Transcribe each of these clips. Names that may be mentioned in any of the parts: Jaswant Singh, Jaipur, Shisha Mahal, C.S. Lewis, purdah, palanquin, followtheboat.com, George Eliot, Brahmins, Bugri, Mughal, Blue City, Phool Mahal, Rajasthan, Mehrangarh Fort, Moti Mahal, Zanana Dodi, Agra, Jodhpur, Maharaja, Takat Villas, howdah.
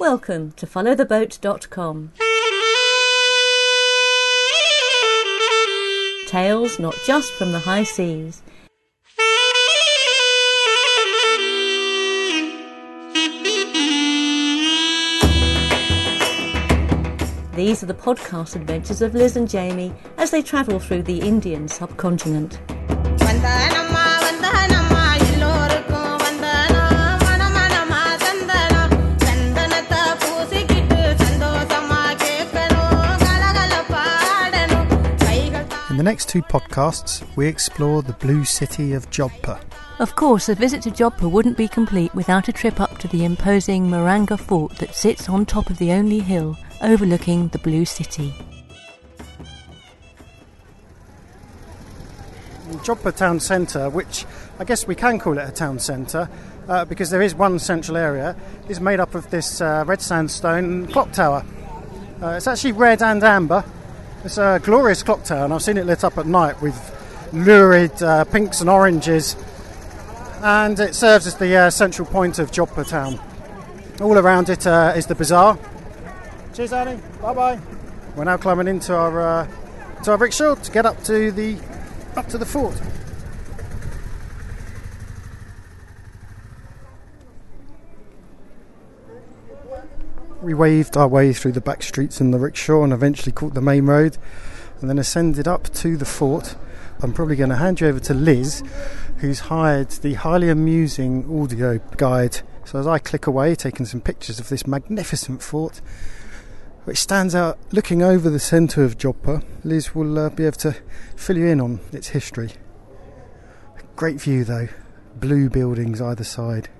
Welcome to followtheboat.com. Tales not just from the high seas. These are the podcast adventures of Liz and Jamie as they travel through the Indian subcontinent. In the next two podcasts, we explore the blue city of Jodhpur. Of course, a visit to Jodhpur wouldn't be complete without a trip up to the imposing Mehrangarh Fort that sits on top of the only hill overlooking the blue city. In Jodhpur town centre, which I guess we can call it a town centre, because there is one central area, is made up of this red sandstone clock tower. It's actually red and amber. It's a glorious clock tower, and I've seen it lit up at night with lurid pinks and oranges, and it serves as the central point of Jodhpur town. All around it is the bazaar. Cheers, Annie. Bye-bye. We're now climbing into our rickshaw to get up to the fort. We waved our way through the back streets in the rickshaw and eventually caught the main road and then ascended up to the fort. I'm probably going to hand you over to Liz, who's hired the highly amusing audio guide. So as I click away, taking some pictures of this magnificent fort, which stands out looking over the centre of Jodhpur, Liz will be able to fill you in on its history. Great view though, blue buildings either side.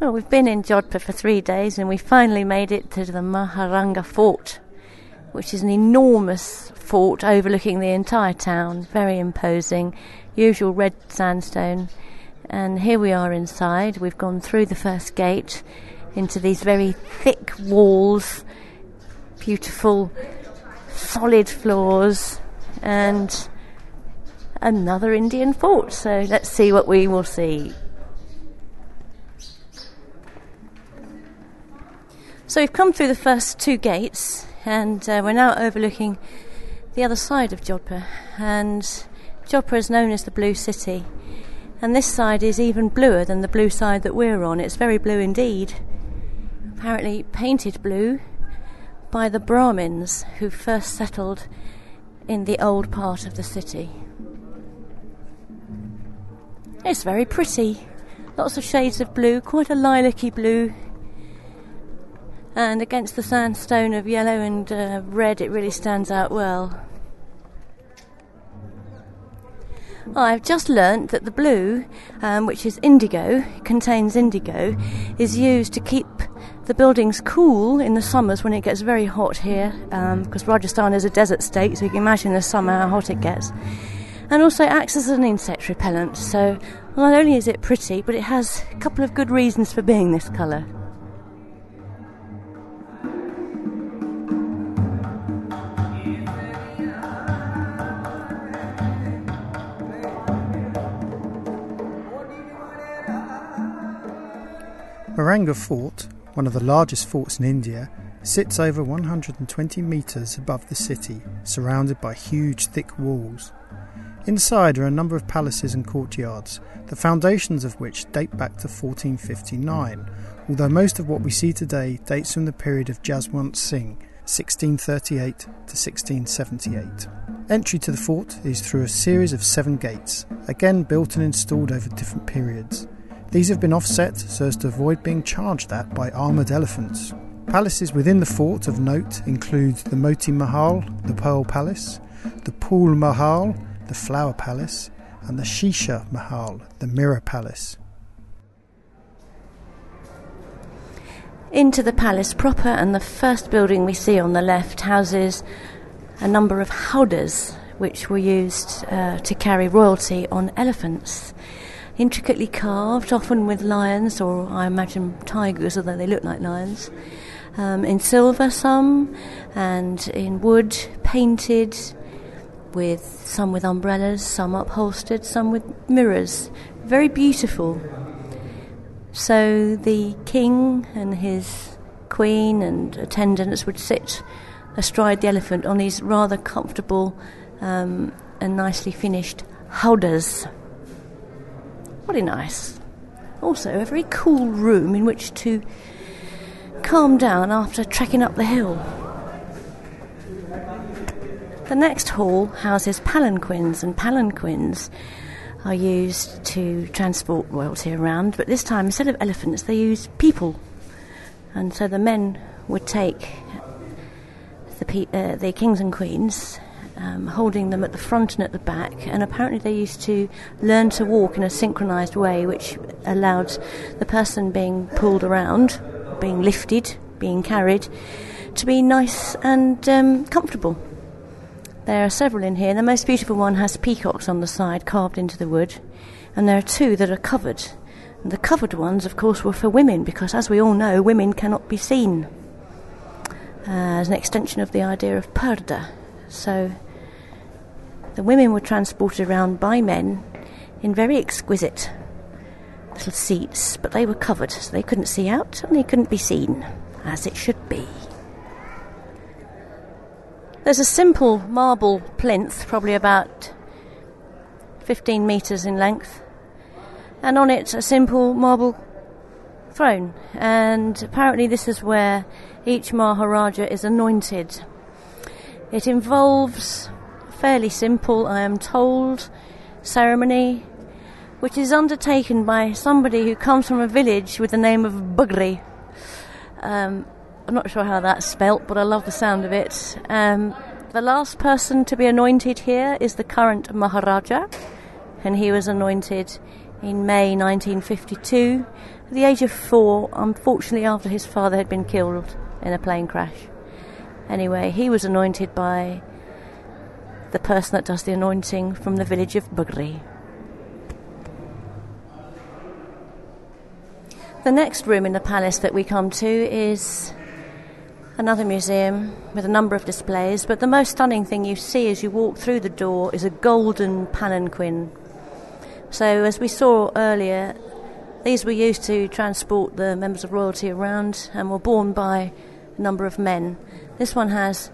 Well, we've been in Jodhpur for 3 days and we finally made it to the Mehrangarh Fort, which is an enormous fort overlooking the entire town, very imposing, usual red sandstone. And here we are inside. We've gone through the first gate into these very thick walls, beautiful solid floors, and another Indian fort. So let's see what we will see. So we've come through the first two gates and we're now overlooking the other side of Jodhpur, and Jodhpur is known as the Blue City, and this side is even bluer than the blue side that we're on. It's very blue indeed, apparently painted blue by the Brahmins who first settled in the old part of the city. It's very pretty, lots of shades of blue, quite a lilac-y blue. And against the sandstone of yellow and red, it really stands out well. I've just learnt that the blue, which is indigo, contains indigo, is used to keep the buildings cool in the summers when it gets very hot here, because Rajasthan is a desert state, so you can imagine the summer how hot it gets. And also acts as an insect repellent, so not only is it pretty, but it has a couple of good reasons for being this colour. Mehrangarh Fort, one of the largest forts in India, sits over 120 metres above the city, surrounded by huge thick walls. Inside are a number of palaces and courtyards, the foundations of which date back to 1459, although most of what we see today dates from the period of Jaswant Singh, 1638 to 1678. Entry to the fort is through a series of 7 gates, again built and installed over different periods. These have been offset so as to avoid being charged at by armoured elephants. Palaces within the fort of note include the Moti Mahal, the Pearl Palace, the Phool Mahal, the Flower Palace, and the Shisha Mahal, the Mirror Palace. Into the palace proper, and the first building we see on the left houses a number of howdahs which were used to carry royalty on elephants. Intricately carved, often with lions, or I imagine tigers, although they look like lions, in silver some, and in wood, painted, with some with umbrellas, some upholstered, some with mirrors. Very beautiful. So the king and his queen and attendants would sit astride the elephant on these rather comfortable and nicely finished howdahs. Really nice. Also, a very cool room in which to calm down after trekking up the hill. The next hall houses palanquins, and palanquins are used to transport royalty around, but this time, instead of elephants, they used people. And so the men would take the kings and queens, holding them at the front and at the back, and apparently they used to learn to walk in a synchronised way, which allowed the person being pulled around, being lifted, being carried, to be nice and comfortable. There are several in here. The most beautiful one has peacocks on the side carved into the wood, and there are two that are covered. And the covered ones, of course, were for women, because, as we all know, women cannot be seen. As an extension of the idea of purdah. So the women were transported around by men in very exquisite little seats, but they were covered, so they couldn't see out and they couldn't be seen, as it should be. There's a simple marble plinth, probably about 15 metres in length, and on it a simple marble throne. And apparently this is where each Maharaja is anointed. It involves a fairly simple, I am told, ceremony, which is undertaken by somebody who comes from a village with the name of Bugri. I'm not sure how that's spelt, but I love the sound of it. The last person to be anointed here is the current Maharaja, and he was anointed in May 1952 at the age of 4, unfortunately after his father had been killed in a plane crash. Anyway, he was anointed by the person that does the anointing from the village of Bugri. The next room in the palace that we come to is another museum with a number of displays, but the most stunning thing you see as you walk through the door is a golden palanquin. So, as we saw earlier, these were used to transport the members of royalty around and were borne by a number of men. This one has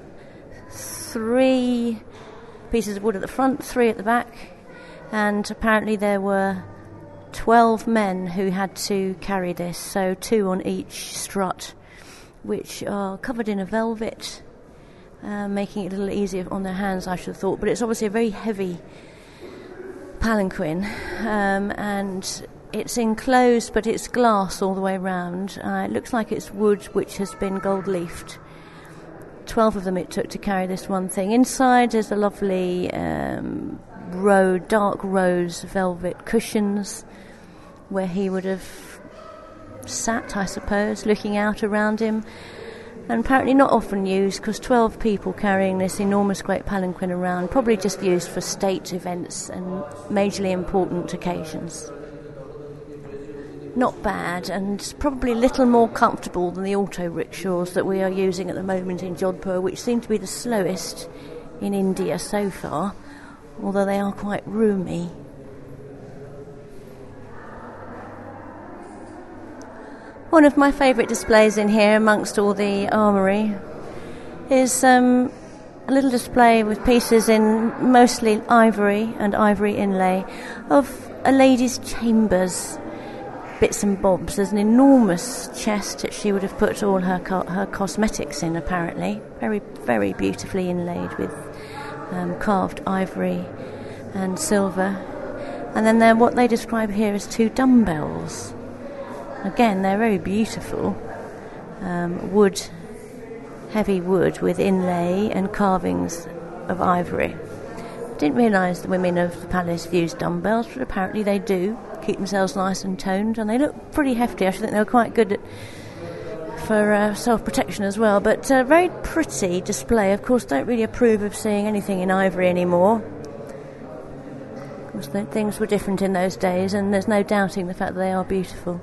3 pieces of wood at the front, 3 at the back, and apparently there were 12 men who had to carry this, so 2 on each strut, which are covered in a velvet, making it a little easier on their hands, I should have thought. But it's obviously a very heavy palanquin, and it's enclosed, but it's glass all the way round. It looks like it's wood which has been gold leafed. 12 of them it took to carry this one thing. Inside there's a lovely dark rose velvet cushions where he would have sat, I suppose, looking out around him, and apparently not often used, because 12 people carrying this enormous great palanquin around, probably just used for state events and majorly important occasions. Not bad, and probably little more comfortable than the auto rickshaws that we are using at the moment in Jodhpur, which seem to be the slowest in India so far, although they are quite roomy. One of my favourite displays in here, amongst all the armoury, is a little display with pieces in mostly ivory and ivory inlay of a lady's chambers, bits and bobs. There's an enormous chest that she would have put all her cosmetics in, apparently. Very, very beautifully inlaid with carved ivory and silver. And then there, what they describe here as 2 dumbbells. Again, they're very beautiful. Wood, heavy wood with inlay and carvings of ivory. Didn't realise the women of the palace used dumbbells, but apparently they do. Keep themselves nice and toned, and they look pretty hefty. I think they were quite good for self-protection as well. But a very pretty display. Of course, don't really approve of seeing anything in ivory anymore. Of course, things were different in those days, and there's no doubting the fact that they are beautiful.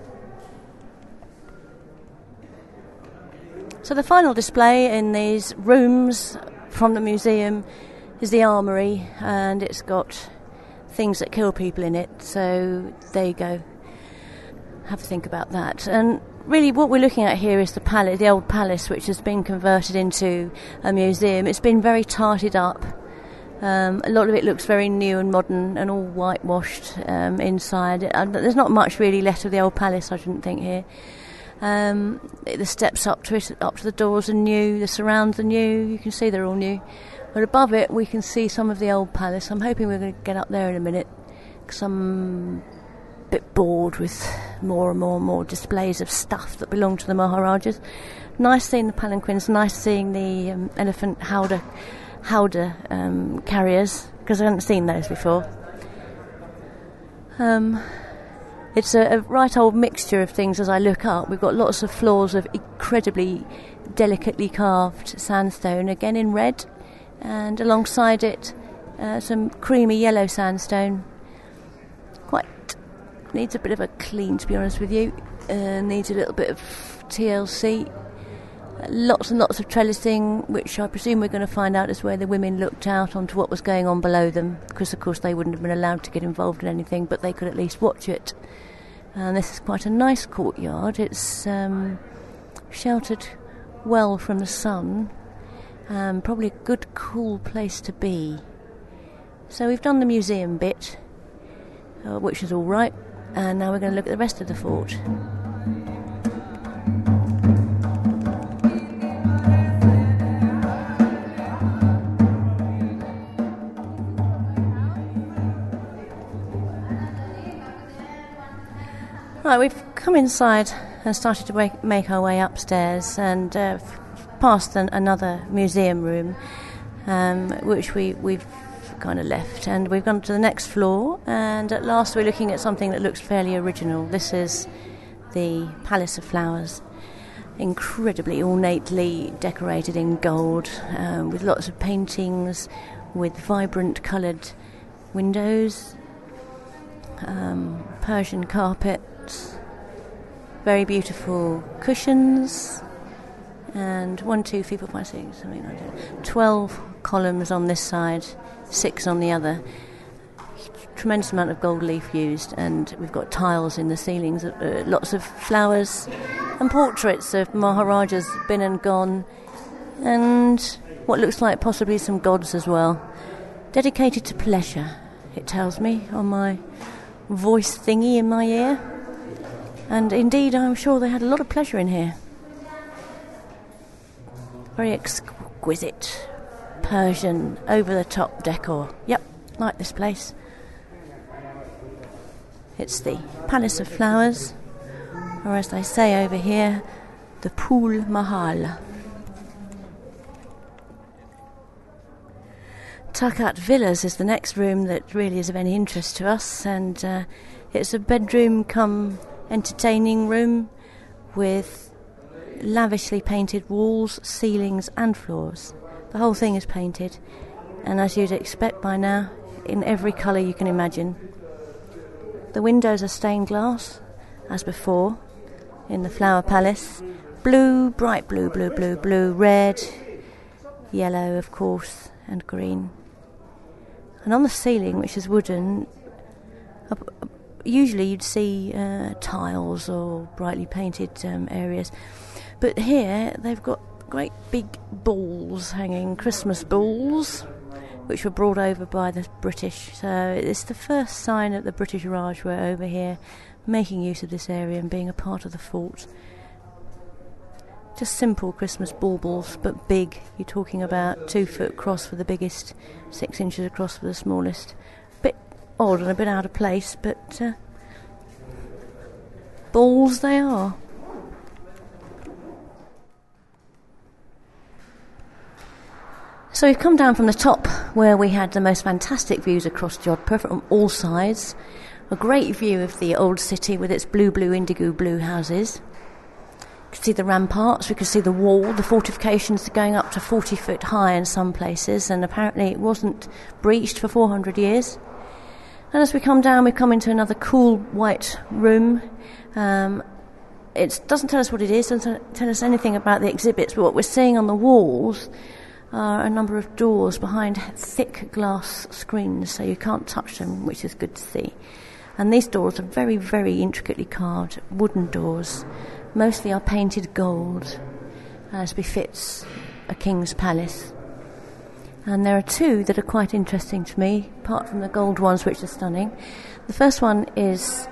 So the final display in these rooms from the museum is the armoury, and it's got things that kill people in it, so there you go. have a think about that. And really what we're looking at here is the palace, the old palace, which has been converted into a museum. It's been very tarted up. A lot of it looks very new and modern and all whitewashed inside. There's not much really left of the old palace, I shouldn't think, here. The steps up to it, up to the doors are new, the surrounds are new, you can see they're all new. But above it we can see some of the old palace. I'm hoping we're going to get up there in a minute, because I'm a bit bored with more and more and more displays of stuff that belonged to the Maharajas. Nice seeing the palanquins, nice seeing the elephant howdah carriers, because I hadn't seen those before. It's a right old mixture of things as I look up. We've got lots of floors of incredibly delicately carved sandstone, again in red, and alongside it some creamy yellow sandstone. Quite needs a bit of a clean, to be honest with you. Needs a little bit of TLC. Lots and lots of trellising, which I presume we're going to find out is where the women looked out onto what was going on below them, because of course they wouldn't have been allowed to get involved in anything, but they could at least watch it. And this is quite a nice courtyard. It's sheltered well from the sun, probably a good cool place to be. So we've done the museum bit, which is all right, and now we're going to look at the rest of the fort. Right, we've come inside and started to make our way upstairs, and past another museum room, which we've kind of left, and we've gone to the next floor, and at last we're looking at something that looks fairly original. This is the Palace of Flowers, incredibly ornately decorated in gold, with lots of paintings, with vibrant coloured windows, Persian carpet, very beautiful cushions, and 1, 2, 3, 4, 5, 6, something like that. 12 columns on this side, 6 on the other. Tremendous amount of gold leaf used, and we've got tiles in the ceilings, lots of flowers and portraits of Maharajas been and gone, and what looks like possibly some gods as well. Dedicated to pleasure, it tells me on my voice thingy in my ear. And indeed, I'm sure they had a lot of pleasure in here. Very exquisite, Persian, over-the-top decor. Yep, like this place. It's the Palace of Flowers, or as they say over here, the Phool Mahal. Takat Villas is the next room that really is of any interest to us, and it's a bedroom come entertaining room with lavishly painted walls, ceilings and floors. The whole thing is painted, and as you'd expect by now, in every colour you can imagine. The windows are stained glass, as before in the Flower Palace. Blue, bright blue, blue, blue, blue, red, yellow of course, and green. And on the ceiling, which is wooden, usually you'd see tiles or brightly painted areas, but here they've got great big balls hanging, Christmas balls, which were brought over by the British. So it's the first sign that the British Raj were over here making use of this area and being a part of the fort. Just simple Christmas baubles, but big. You're talking about 2 foot across for the biggest, 6 inches across for the smallest. Odd and a bit out of place, but balls they are. So we've come down from the top, where we had the most fantastic views across Jodhpur from all sides. A great view of the old city with its blue, blue, indigo blue houses. You could see the ramparts, we could see the wall, the fortifications going up to 40 foot high in some places, and apparently it wasn't breached for 400 years. And as we come down, we come into another cool white room. It doesn't tell us what it is, doesn't tell us anything about the exhibits, but what we're seeing on the walls are a number of doors behind thick glass screens, so you can't touch them, which is good to see. And these doors are very, very intricately carved wooden doors. Mostly are painted gold, as befits a king's palace. And there are two that are quite interesting to me, apart from the gold ones, which are stunning. The first one is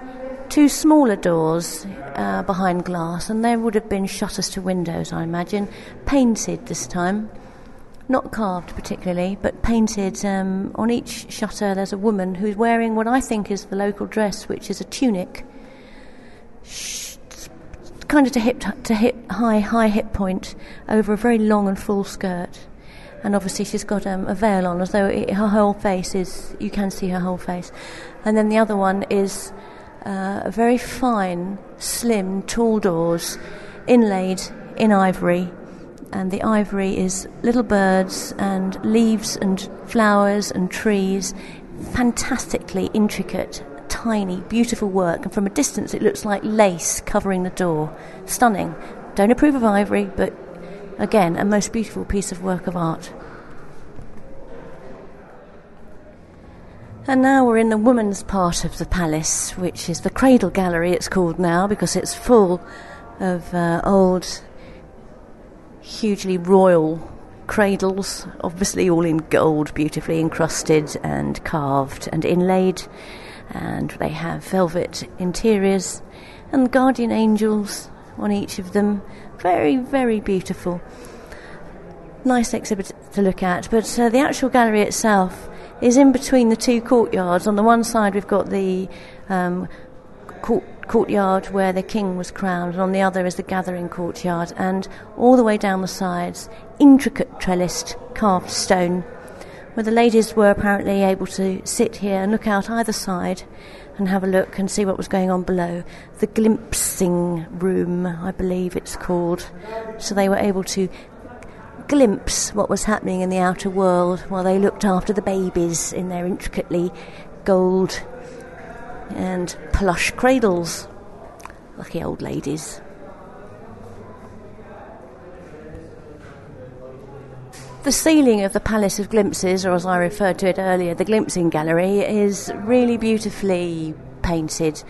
two smaller doors behind glass, and there would have been shutters to windows, I imagine, painted this time. Not carved particularly, but painted. On each shutter there's a woman who's wearing what I think is the local dress, which is a tunic, kind of to high hip point, over a very long and full skirt. And obviously she's got a veil on, as though her whole face is, you can see her whole face. And then the other one is a very fine, slim, tall doors, inlaid in ivory. And the ivory is little birds and leaves and flowers and trees, fantastically intricate, tiny, beautiful work. And from a distance it looks like lace covering the door. Stunning. Don't approve of ivory, but again, a most beautiful piece of work of art. And now we're in the women's part of the palace, which is the Cradle Gallery, it's called now, because it's full of old, hugely royal cradles, obviously all in gold, beautifully encrusted and carved and inlaid, and they have velvet interiors and guardian angels on each of them. Very, very beautiful. Nice exhibit to look at, but the actual gallery itself is in between the two courtyards. On the one side we've got the courtyard where the king was crowned, and on the other is the gathering courtyard, and all the way down the sides, intricate trellised carved stone, where the ladies were apparently able to sit here and look out either side and have a look and see what was going on below. The glimpsing room, I believe it's called. So they were able to glimpse what was happening in the outer world while they looked after the babies in their intricately gold and plush cradles. Lucky old ladies. The ceiling of the Palace of Glimpses, or as I referred to it earlier, the Glimpsing Gallery, is really beautifully painted.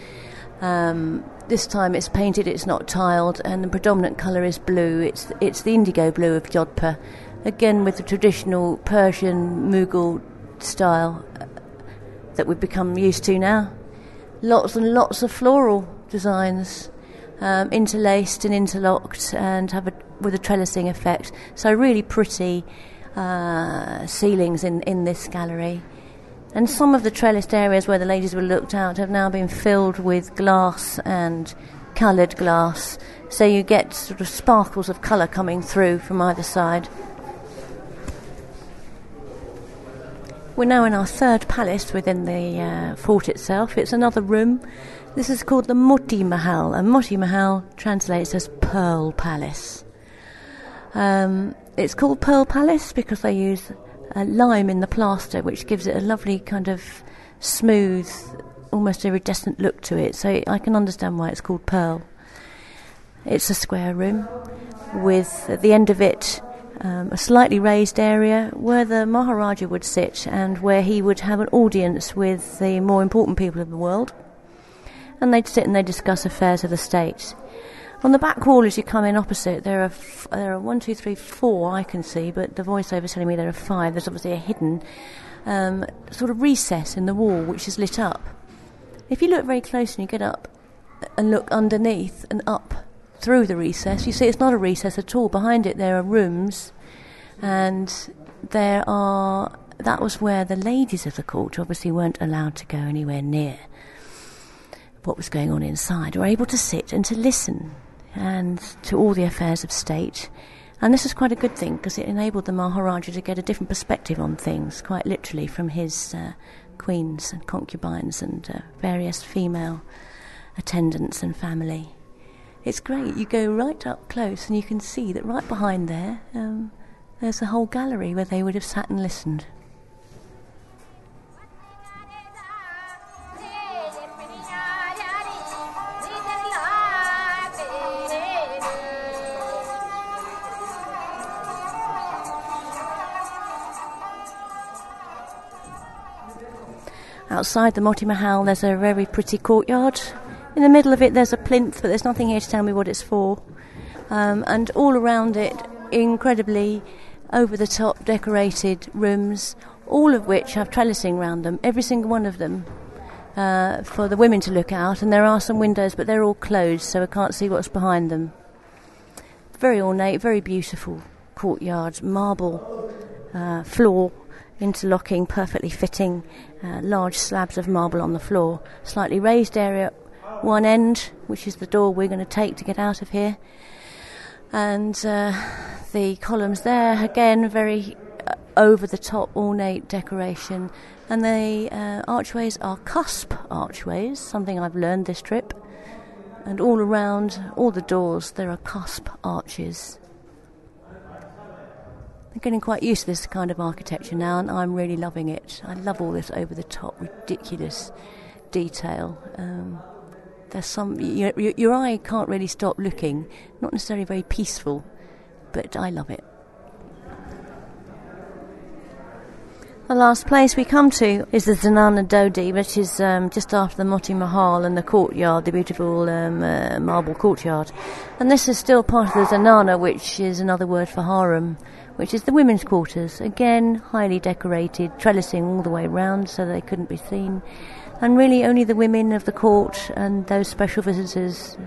This time it's painted, it's not tiled, and the predominant colour is blue. It's the indigo blue of Jodhpur, again with the traditional Persian Mughal style that we've become used to now. Lots and lots of floral designs, interlaced and interlocked, and with a trellising effect. So really pretty ceilings in this gallery. And some of the trellised areas where the ladies were looked out have now been filled with glass and coloured glass, so you get sort of sparkles of colour coming through from either side. We're now in our third palace within the fort itself. It's another room. This is called the Moti Mahal, and Moti Mahal translates as Pearl Palace. It's called Pearl Palace because they use lime in the plaster, which gives it a lovely kind of smooth, almost iridescent look to it, so I can understand why it's called Pearl. It's a square room with, at the end of it, a slightly raised area where the Maharaja would sit and where he would have an audience with the more important people of the world, and they'd sit and they'd discuss affairs of the state. On the back wall, as you come in opposite, there are 1, 2, 3, 4 I can see, but the voiceover's telling me there are 5. There's obviously a hidden sort of recess in the wall which is lit up. If you look very close and you get up and look underneath and up through the recess, you see it's not a recess at all. Behind it there are rooms, and that was where the ladies of the court obviously weren't allowed to go anywhere near what was going on inside, were able to sit and to listen and to all the affairs of state. And this is quite a good thing because it enabled the Maharaja to get a different perspective on things, quite literally, from his queens and concubines and various female attendants and family. It's great, you go right up close and you can see that right behind there, there's a whole gallery where they would have sat and listened. Outside the Moti Mahal there's a very pretty courtyard. In the middle of it there's a plinth, but there's nothing here to tell me what it's for. And all around it, incredibly over-the-top decorated rooms, all of which have trellising round them, every single one of them, for the women to look out. And there are some windows, but they're all closed, so I can't see what's behind them. Very ornate, very beautiful courtyard, marble floor, interlocking, perfectly fitting, large slabs of marble on the floor, slightly raised area at one end, which is the door we're going to take to get out of here. And the columns there, again, very over-the-top ornate decoration. And the archways are cusp archways, something I've learned this trip. And all around, all the doors, there are cusp arches. I'm getting quite used to this kind of architecture now, and I'm really loving it. I love all this over-the-top, ridiculous detail. There's some your eye can't really stop looking. Not necessarily very peaceful, but I love it. The last place we come to is the Zanana Dodi, which is just after the Moti Mahal and the courtyard, the beautiful marble courtyard. And this is still part of the Zanana, which is another word for harem, which is the women's quarters. Again, highly decorated, trellising all the way round so they couldn't be seen. And really only the women of the court and those special visitors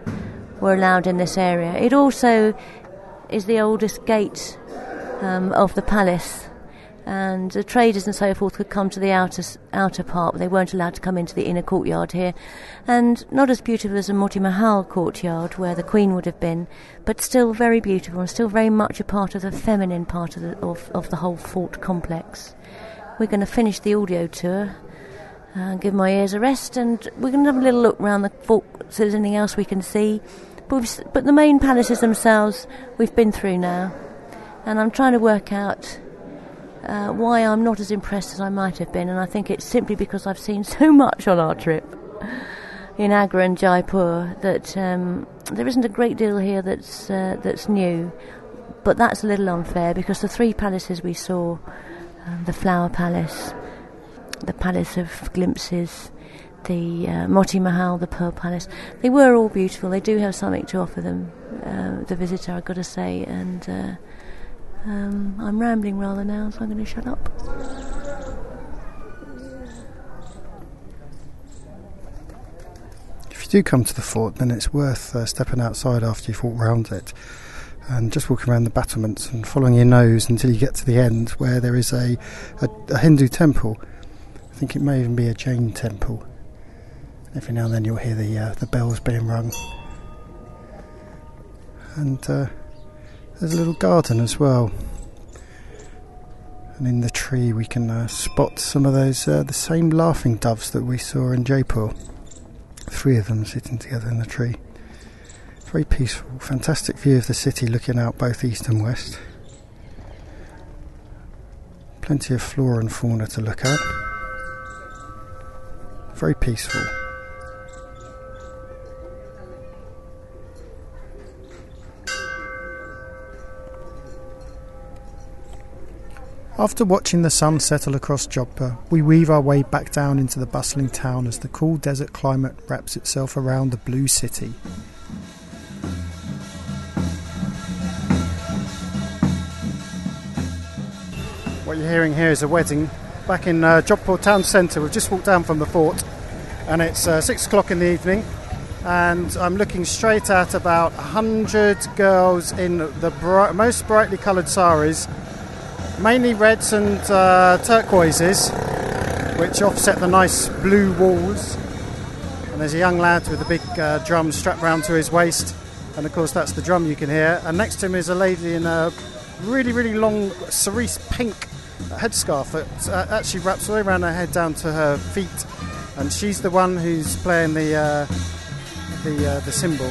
were allowed in this area. It also is the oldest gate of the palace, and the traders and so forth could come to the outer part, but they weren't allowed to come into the inner courtyard here. And not as beautiful as the Moti Mahal courtyard where the Queen would have been, but still very beautiful and still very much a part of the feminine part of the whole fort complex. We're going to finish the audio tour and give my ears a rest, and we're going to have a little look round the fort, so there's anything else we can see. But the main palaces themselves we've been through now, and I'm trying to work out why I'm not as impressed as I might have been, and I think it's simply because I've seen so much on our trip in Agra and Jaipur that there isn't a great deal here that's new. But that's a little unfair, because the three palaces we saw, the Flower Palace, the Palace of Glimpses, the Moti Mahal, the Pearl Palace, they were all beautiful. They do have something to offer them, the visitor, I've got to say. And I'm rambling rather now, so I'm going to shut up. If you do come to the fort, then it's worth stepping outside after you've walked round it and just walking around the battlements and following your nose until you get to the end, where there is a Hindu temple. I think it may even be a Jain temple. Every now and then you'll hear the bells being rung. And there's a little garden as well. And in the tree we can spot some of those the same laughing doves that we saw in Jaipur. Three of them sitting together in the tree. Very peaceful, fantastic view of the city looking out both east and west. Plenty of flora and fauna to look at. Very peaceful. After watching the sun settle across Jodhpur, we weave our way back down into the bustling town as the cool desert climate wraps itself around the blue city. What you're hearing here is a wedding. Back in Jodhpur town centre, we've just walked down from the fort, and it's 6 o'clock in the evening, and I'm looking straight at about 100 girls in the most brightly coloured saris, mainly reds and turquoises, which offset the nice blue walls. And there's a young lad with a big drum strapped round to his waist, and of course that's the drum you can hear. And next to him is a lady in a really, really long cerise pink headscarf that actually wraps all the way around her head down to her feet, and she's the one who's playing the cymbal.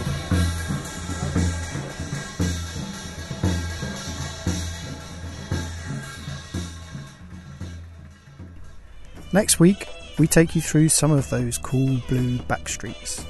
Next week we take you through some of those cool blue backstreets.